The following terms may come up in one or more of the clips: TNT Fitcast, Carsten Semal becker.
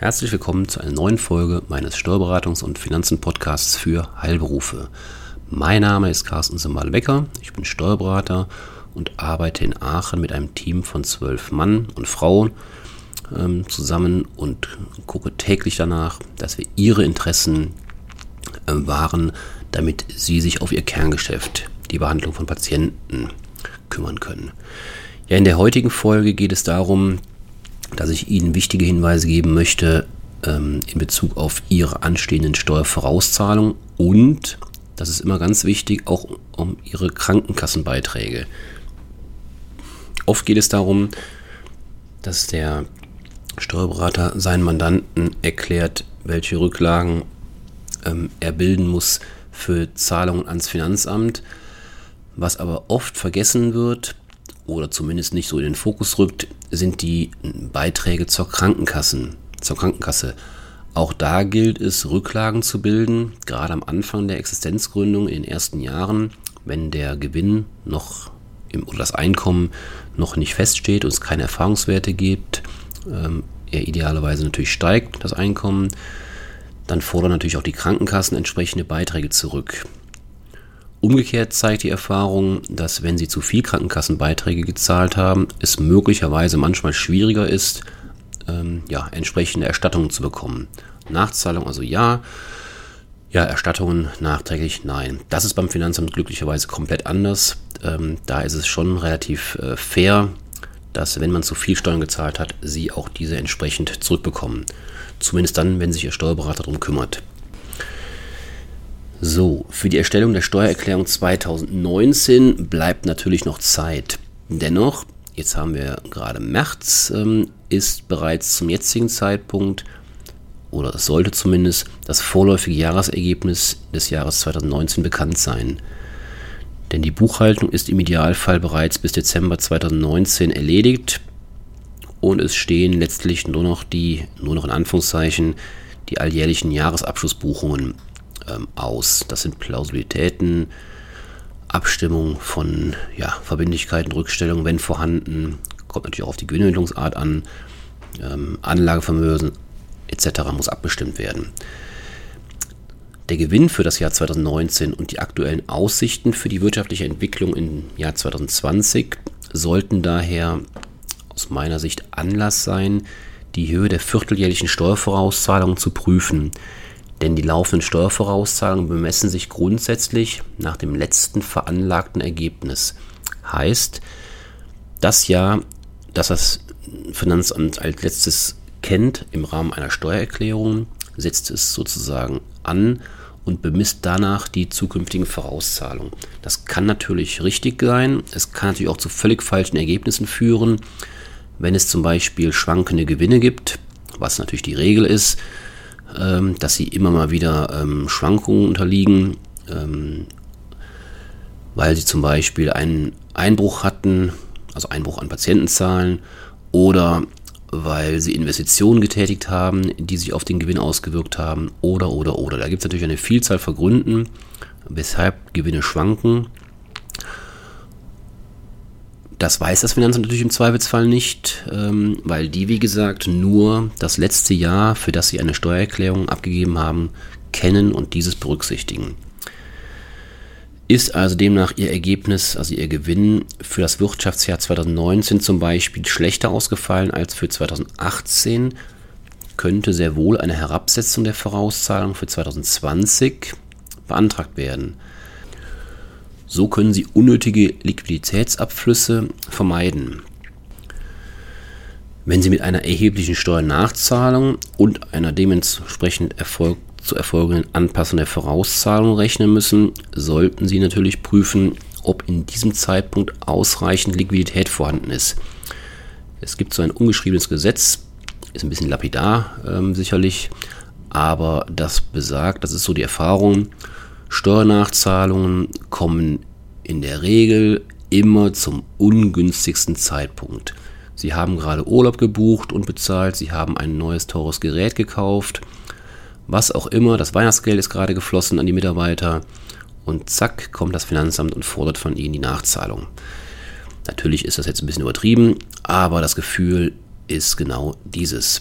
Herzlich willkommen zu einer neuen Folge meines Steuerberatungs- und Finanzen-Podcasts für Heilberufe. Mein Name ist Carsten Semal becker, ich bin Steuerberater und arbeite in Aachen mit einem Team von 12 Mann und Frauen zusammen und gucke täglich danach, dass wir ihre Interessen wahren, damit sie sich auf ihr Kerngeschäft, die Behandlung von Patienten, kümmern können. Ja, in der heutigen Folge geht es darum, dass ich Ihnen wichtige Hinweise geben möchte in Bezug auf Ihre anstehenden Steuervorauszahlungen und, das ist immer ganz wichtig, auch um Ihre Krankenkassenbeiträge. Oft geht es darum, dass der Steuerberater seinen Mandanten erklärt, welche Rücklagen er bilden muss für Zahlungen ans Finanzamt, was aber oft vergessen wird oder zumindest nicht so in den Fokus rückt, sind die Beiträge zur Krankenkasse. Auch da gilt es, Rücklagen zu bilden, gerade am Anfang der Existenzgründung in den ersten Jahren, wenn der Gewinn noch oder das Einkommen noch nicht feststeht und es keine Erfahrungswerte gibt, er idealerweise natürlich steigt, das Einkommen, dann fordern natürlich auch die Krankenkassen entsprechende Beiträge zurück. Umgekehrt zeigt die Erfahrung, dass wenn Sie zu viel Krankenkassenbeiträge gezahlt haben, es möglicherweise manchmal schwieriger ist, entsprechende Erstattungen zu bekommen. Nachzahlung also ja, Erstattungen nachträglich nein. Das ist beim Finanzamt glücklicherweise komplett anders. Da ist es schon relativ fair, dass wenn man zu viel Steuern gezahlt hat, Sie auch diese entsprechend zurückbekommen. Zumindest dann, wenn sich Ihr Steuerberater darum kümmert. So, für die Erstellung der Steuererklärung 2019 bleibt natürlich noch Zeit. Dennoch, jetzt haben wir gerade März, ist bereits zum jetzigen Zeitpunkt, oder es sollte zumindest, das vorläufige Jahresergebnis des Jahres 2019 bekannt sein. Denn die Buchhaltung ist im Idealfall bereits bis Dezember 2019 erledigt und es stehen letztlich nur noch in Anführungszeichen, die alljährlichen Jahresabschlussbuchungen aus. Das sind Plausibilitäten, Abstimmung von Verbindlichkeiten, Rückstellungen, wenn vorhanden, kommt natürlich auch auf die Gewinnentwicklungsart an, Anlagevermögen etc. muss abgestimmt werden. Der Gewinn für das Jahr 2019 und die aktuellen Aussichten für die wirtschaftliche Entwicklung im Jahr 2020 sollten daher aus meiner Sicht Anlass sein, die Höhe der vierteljährlichen Steuervorauszahlungen zu prüfen. Denn die laufenden Steuervorauszahlungen bemessen sich grundsätzlich nach dem letzten veranlagten Ergebnis. Heißt, das Jahr, das das Finanzamt als letztes kennt im Rahmen einer Steuererklärung, setzt es sozusagen an und bemisst danach die zukünftigen Vorauszahlungen. Das kann natürlich richtig sein, es kann natürlich auch zu völlig falschen Ergebnissen führen, wenn es zum Beispiel schwankende Gewinne gibt, was natürlich die Regel ist, dass sie immer mal wieder Schwankungen unterliegen, weil sie zum Beispiel einen Einbruch hatten, also Einbruch an Patientenzahlen, oder weil sie Investitionen getätigt haben, die sich auf den Gewinn ausgewirkt haben, oder. Da gibt es natürlich eine Vielzahl von Gründen, weshalb Gewinne schwanken. Das weiß das Finanzamt natürlich im Zweifelsfall nicht, weil die, wie gesagt, nur das letzte Jahr, für das sie eine Steuererklärung abgegeben haben, kennen und dieses berücksichtigen. Ist also demnach ihr Ergebnis, also ihr Gewinn für das Wirtschaftsjahr 2019 zum Beispiel schlechter ausgefallen als für 2018, könnte sehr wohl eine Herabsetzung der Vorauszahlung für 2020 beantragt werden. So können Sie unnötige Liquiditätsabflüsse vermeiden. Wenn Sie mit einer erheblichen Steuernachzahlung und einer dementsprechend zu erfolgenden Anpassung der Vorauszahlung rechnen müssen, sollten Sie natürlich prüfen, ob in diesem Zeitpunkt ausreichend Liquidität vorhanden ist. Es gibt so ein ungeschriebenes Gesetz, ist ein bisschen lapidar sicherlich, aber das besagt, das ist so die Erfahrung, Steuernachzahlungen kommen in der Regel immer zum ungünstigsten Zeitpunkt. Sie haben gerade Urlaub gebucht und bezahlt, Sie haben ein neues teures Gerät gekauft, was auch immer, das Weihnachtsgeld ist gerade geflossen an die Mitarbeiter und zack, kommt das Finanzamt und fordert von Ihnen die Nachzahlung. Natürlich ist das jetzt ein bisschen übertrieben, aber das Gefühl ist genau dieses.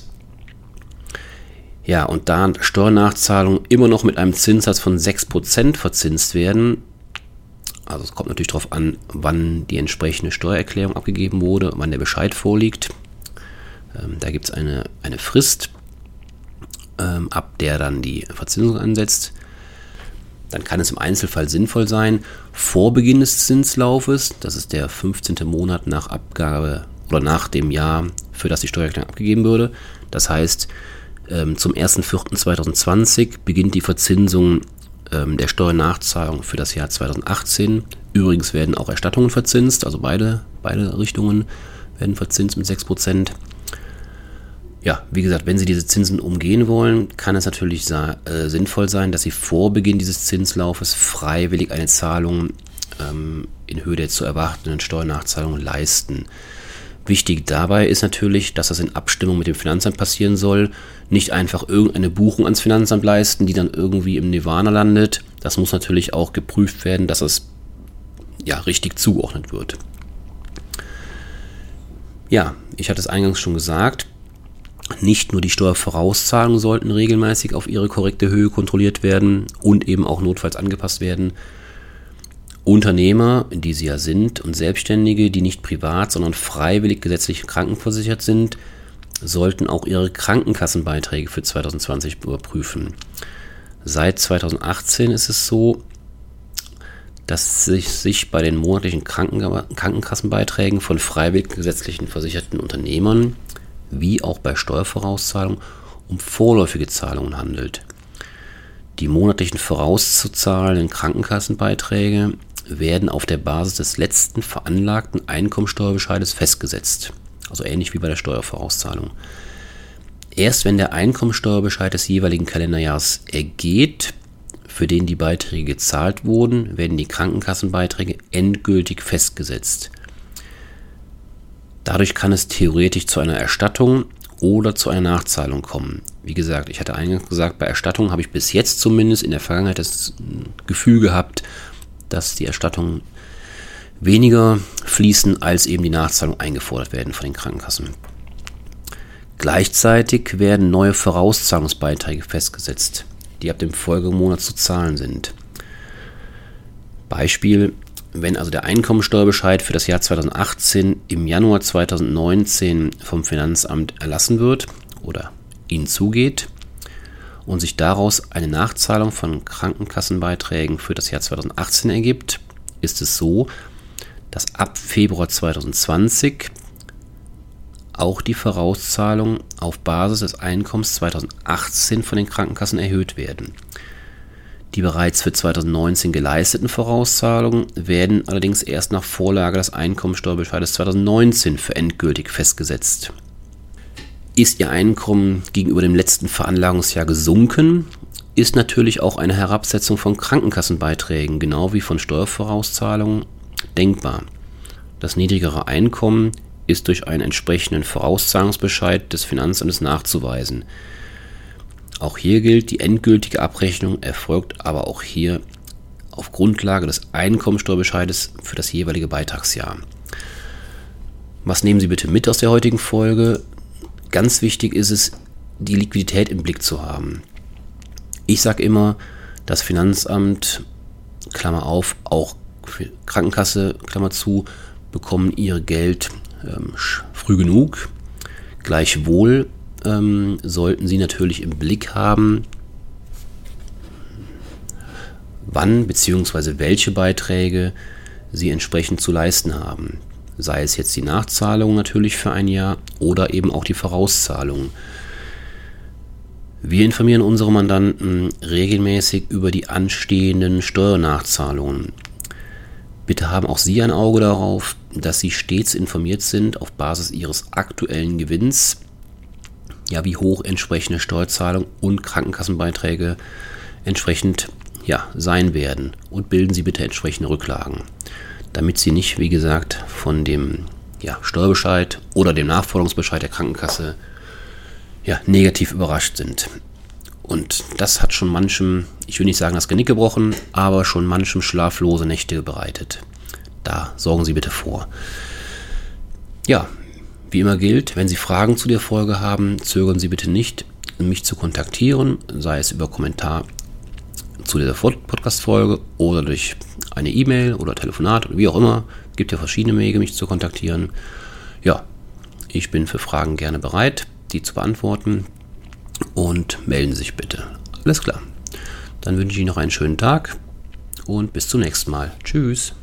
Ja, und da Steuernachzahlungen immer noch mit einem Zinssatz von 6% verzinst werden, also es kommt natürlich darauf an, wann die entsprechende Steuererklärung abgegeben wurde, wann der Bescheid vorliegt. Da gibt es eine Frist, ab der dann die Verzinsung ansetzt. Dann kann es im Einzelfall sinnvoll sein, vor Beginn des Zinslaufes, das ist der 15. Monat nach Abgabe oder nach dem Jahr, für das die Steuererklärung abgegeben würde, das heißt, zum 1.4.2020 beginnt die Verzinsung der Steuernachzahlung für das Jahr 2018. Übrigens werden auch Erstattungen verzinst, also beide Richtungen werden verzinst mit 6%. Ja, wie gesagt, wenn Sie diese Zinsen umgehen wollen, kann es natürlich sinnvoll sein, dass Sie vor Beginn dieses Zinslaufes freiwillig eine Zahlung in Höhe der zu erwartenden Steuernachzahlung leisten. Wichtig dabei ist natürlich, dass das in Abstimmung mit dem Finanzamt passieren soll. Nicht einfach irgendeine Buchung ans Finanzamt leisten, die dann irgendwie im Nirvana landet. Das muss natürlich auch geprüft werden, dass es ja richtig zugeordnet wird. Ja, ich hatte es eingangs schon gesagt, nicht nur die Steuervorauszahlungen sollten regelmäßig auf ihre korrekte Höhe kontrolliert werden und eben auch notfalls angepasst werden. Unternehmer, die sie ja sind, und Selbstständige, die nicht privat, sondern freiwillig gesetzlich krankenversichert sind, sollten auch ihre Krankenkassenbeiträge für 2020 überprüfen. Seit 2018 ist es so, dass sich bei den monatlichen Krankenkassenbeiträgen von freiwillig gesetzlichen versicherten Unternehmern wie auch bei Steuervorauszahlungen um vorläufige Zahlungen handelt. Die monatlichen vorauszuzahlenden Krankenkassenbeiträge werden auf der Basis des letzten veranlagten Einkommensteuerbescheides festgesetzt. Also ähnlich wie bei der Steuervorauszahlung. Erst wenn der Einkommensteuerbescheid des jeweiligen Kalenderjahres ergeht, für den die Beiträge gezahlt wurden, werden die Krankenkassenbeiträge endgültig festgesetzt. Dadurch kann es theoretisch zu einer Erstattung oder zu einer Nachzahlung kommen. Wie gesagt, ich hatte eingangs gesagt, bei Erstattungen habe ich bis jetzt zumindest in der Vergangenheit das Gefühl gehabt, dass die Erstattungen weniger fließen, als eben die Nachzahlungen eingefordert werden von den Krankenkassen. Gleichzeitig werden neue Vorauszahlungsbeiträge festgesetzt, die ab dem Folgemonat zu zahlen sind. Beispiel: Wenn also der Einkommensteuerbescheid für das Jahr 2018 im Januar 2019 vom Finanzamt erlassen wird oder Ihnen zugeht und sich daraus eine Nachzahlung von Krankenkassenbeiträgen für das Jahr 2018 ergibt, ist es so, dass ab Februar 2020 auch die Vorauszahlungen auf Basis des Einkommens 2018 von den Krankenkassen erhöht werden. Die bereits für 2019 geleisteten Vorauszahlungen werden allerdings erst nach Vorlage des Einkommensteuerbescheides 2019 für endgültig festgesetzt. Ist Ihr Einkommen gegenüber dem letzten Veranlagungsjahr gesunken, ist natürlich auch eine Herabsetzung von Krankenkassenbeiträgen, genau wie von Steuervorauszahlungen, denkbar. Das niedrigere Einkommen ist durch einen entsprechenden Vorauszahlungsbescheid des Finanzamtes nachzuweisen. Auch hier gilt, die endgültige Abrechnung erfolgt aber auch hier auf Grundlage des Einkommensteuerbescheides für das jeweilige Beitragsjahr. Was nehmen Sie bitte mit aus der heutigen Folge? Ganz wichtig ist es, die Liquidität im Blick zu haben. Ich sage immer, das Finanzamt, Klammer auf, auch Krankenkasse, Klammer zu, bekommen ihr Geld früh genug. Gleichwohl sollten Sie natürlich im Blick haben, wann bzw. welche Beiträge Sie entsprechend zu leisten haben. Sei es jetzt die Nachzahlung natürlich für ein Jahr oder eben auch die Vorauszahlung. Wir informieren unsere Mandanten regelmäßig über die anstehenden Steuernachzahlungen. Bitte haben auch Sie ein Auge darauf, dass Sie stets informiert sind auf Basis Ihres aktuellen Gewinns, ja, wie hoch entsprechende Steuerzahlungen und Krankenkassenbeiträge entsprechend ja, sein werden, und bilden Sie bitte entsprechende Rücklagen, damit Sie nicht, wie gesagt, von dem Steuerbescheid oder dem Nachforderungsbescheid der Krankenkasse negativ überrascht sind. Und das hat schon manchem, ich will nicht sagen das Genick gebrochen, aber schon manchem schlaflose Nächte bereitet. Da sorgen Sie bitte vor. Ja, wie immer gilt, wenn Sie Fragen zu der Folge haben, zögern Sie bitte nicht. mich zu kontaktieren, sei es über Kommentar zu dieser Podcast-Folge oder durch eine E-Mail oder Telefonat oder wie auch immer. Es gibt ja verschiedene Wege, mich zu kontaktieren. Ja, ich bin für Fragen gerne bereit, die zu beantworten, und melden Sie sich bitte. Alles klar. Dann wünsche ich Ihnen noch einen schönen Tag und bis zum nächsten Mal. Tschüss.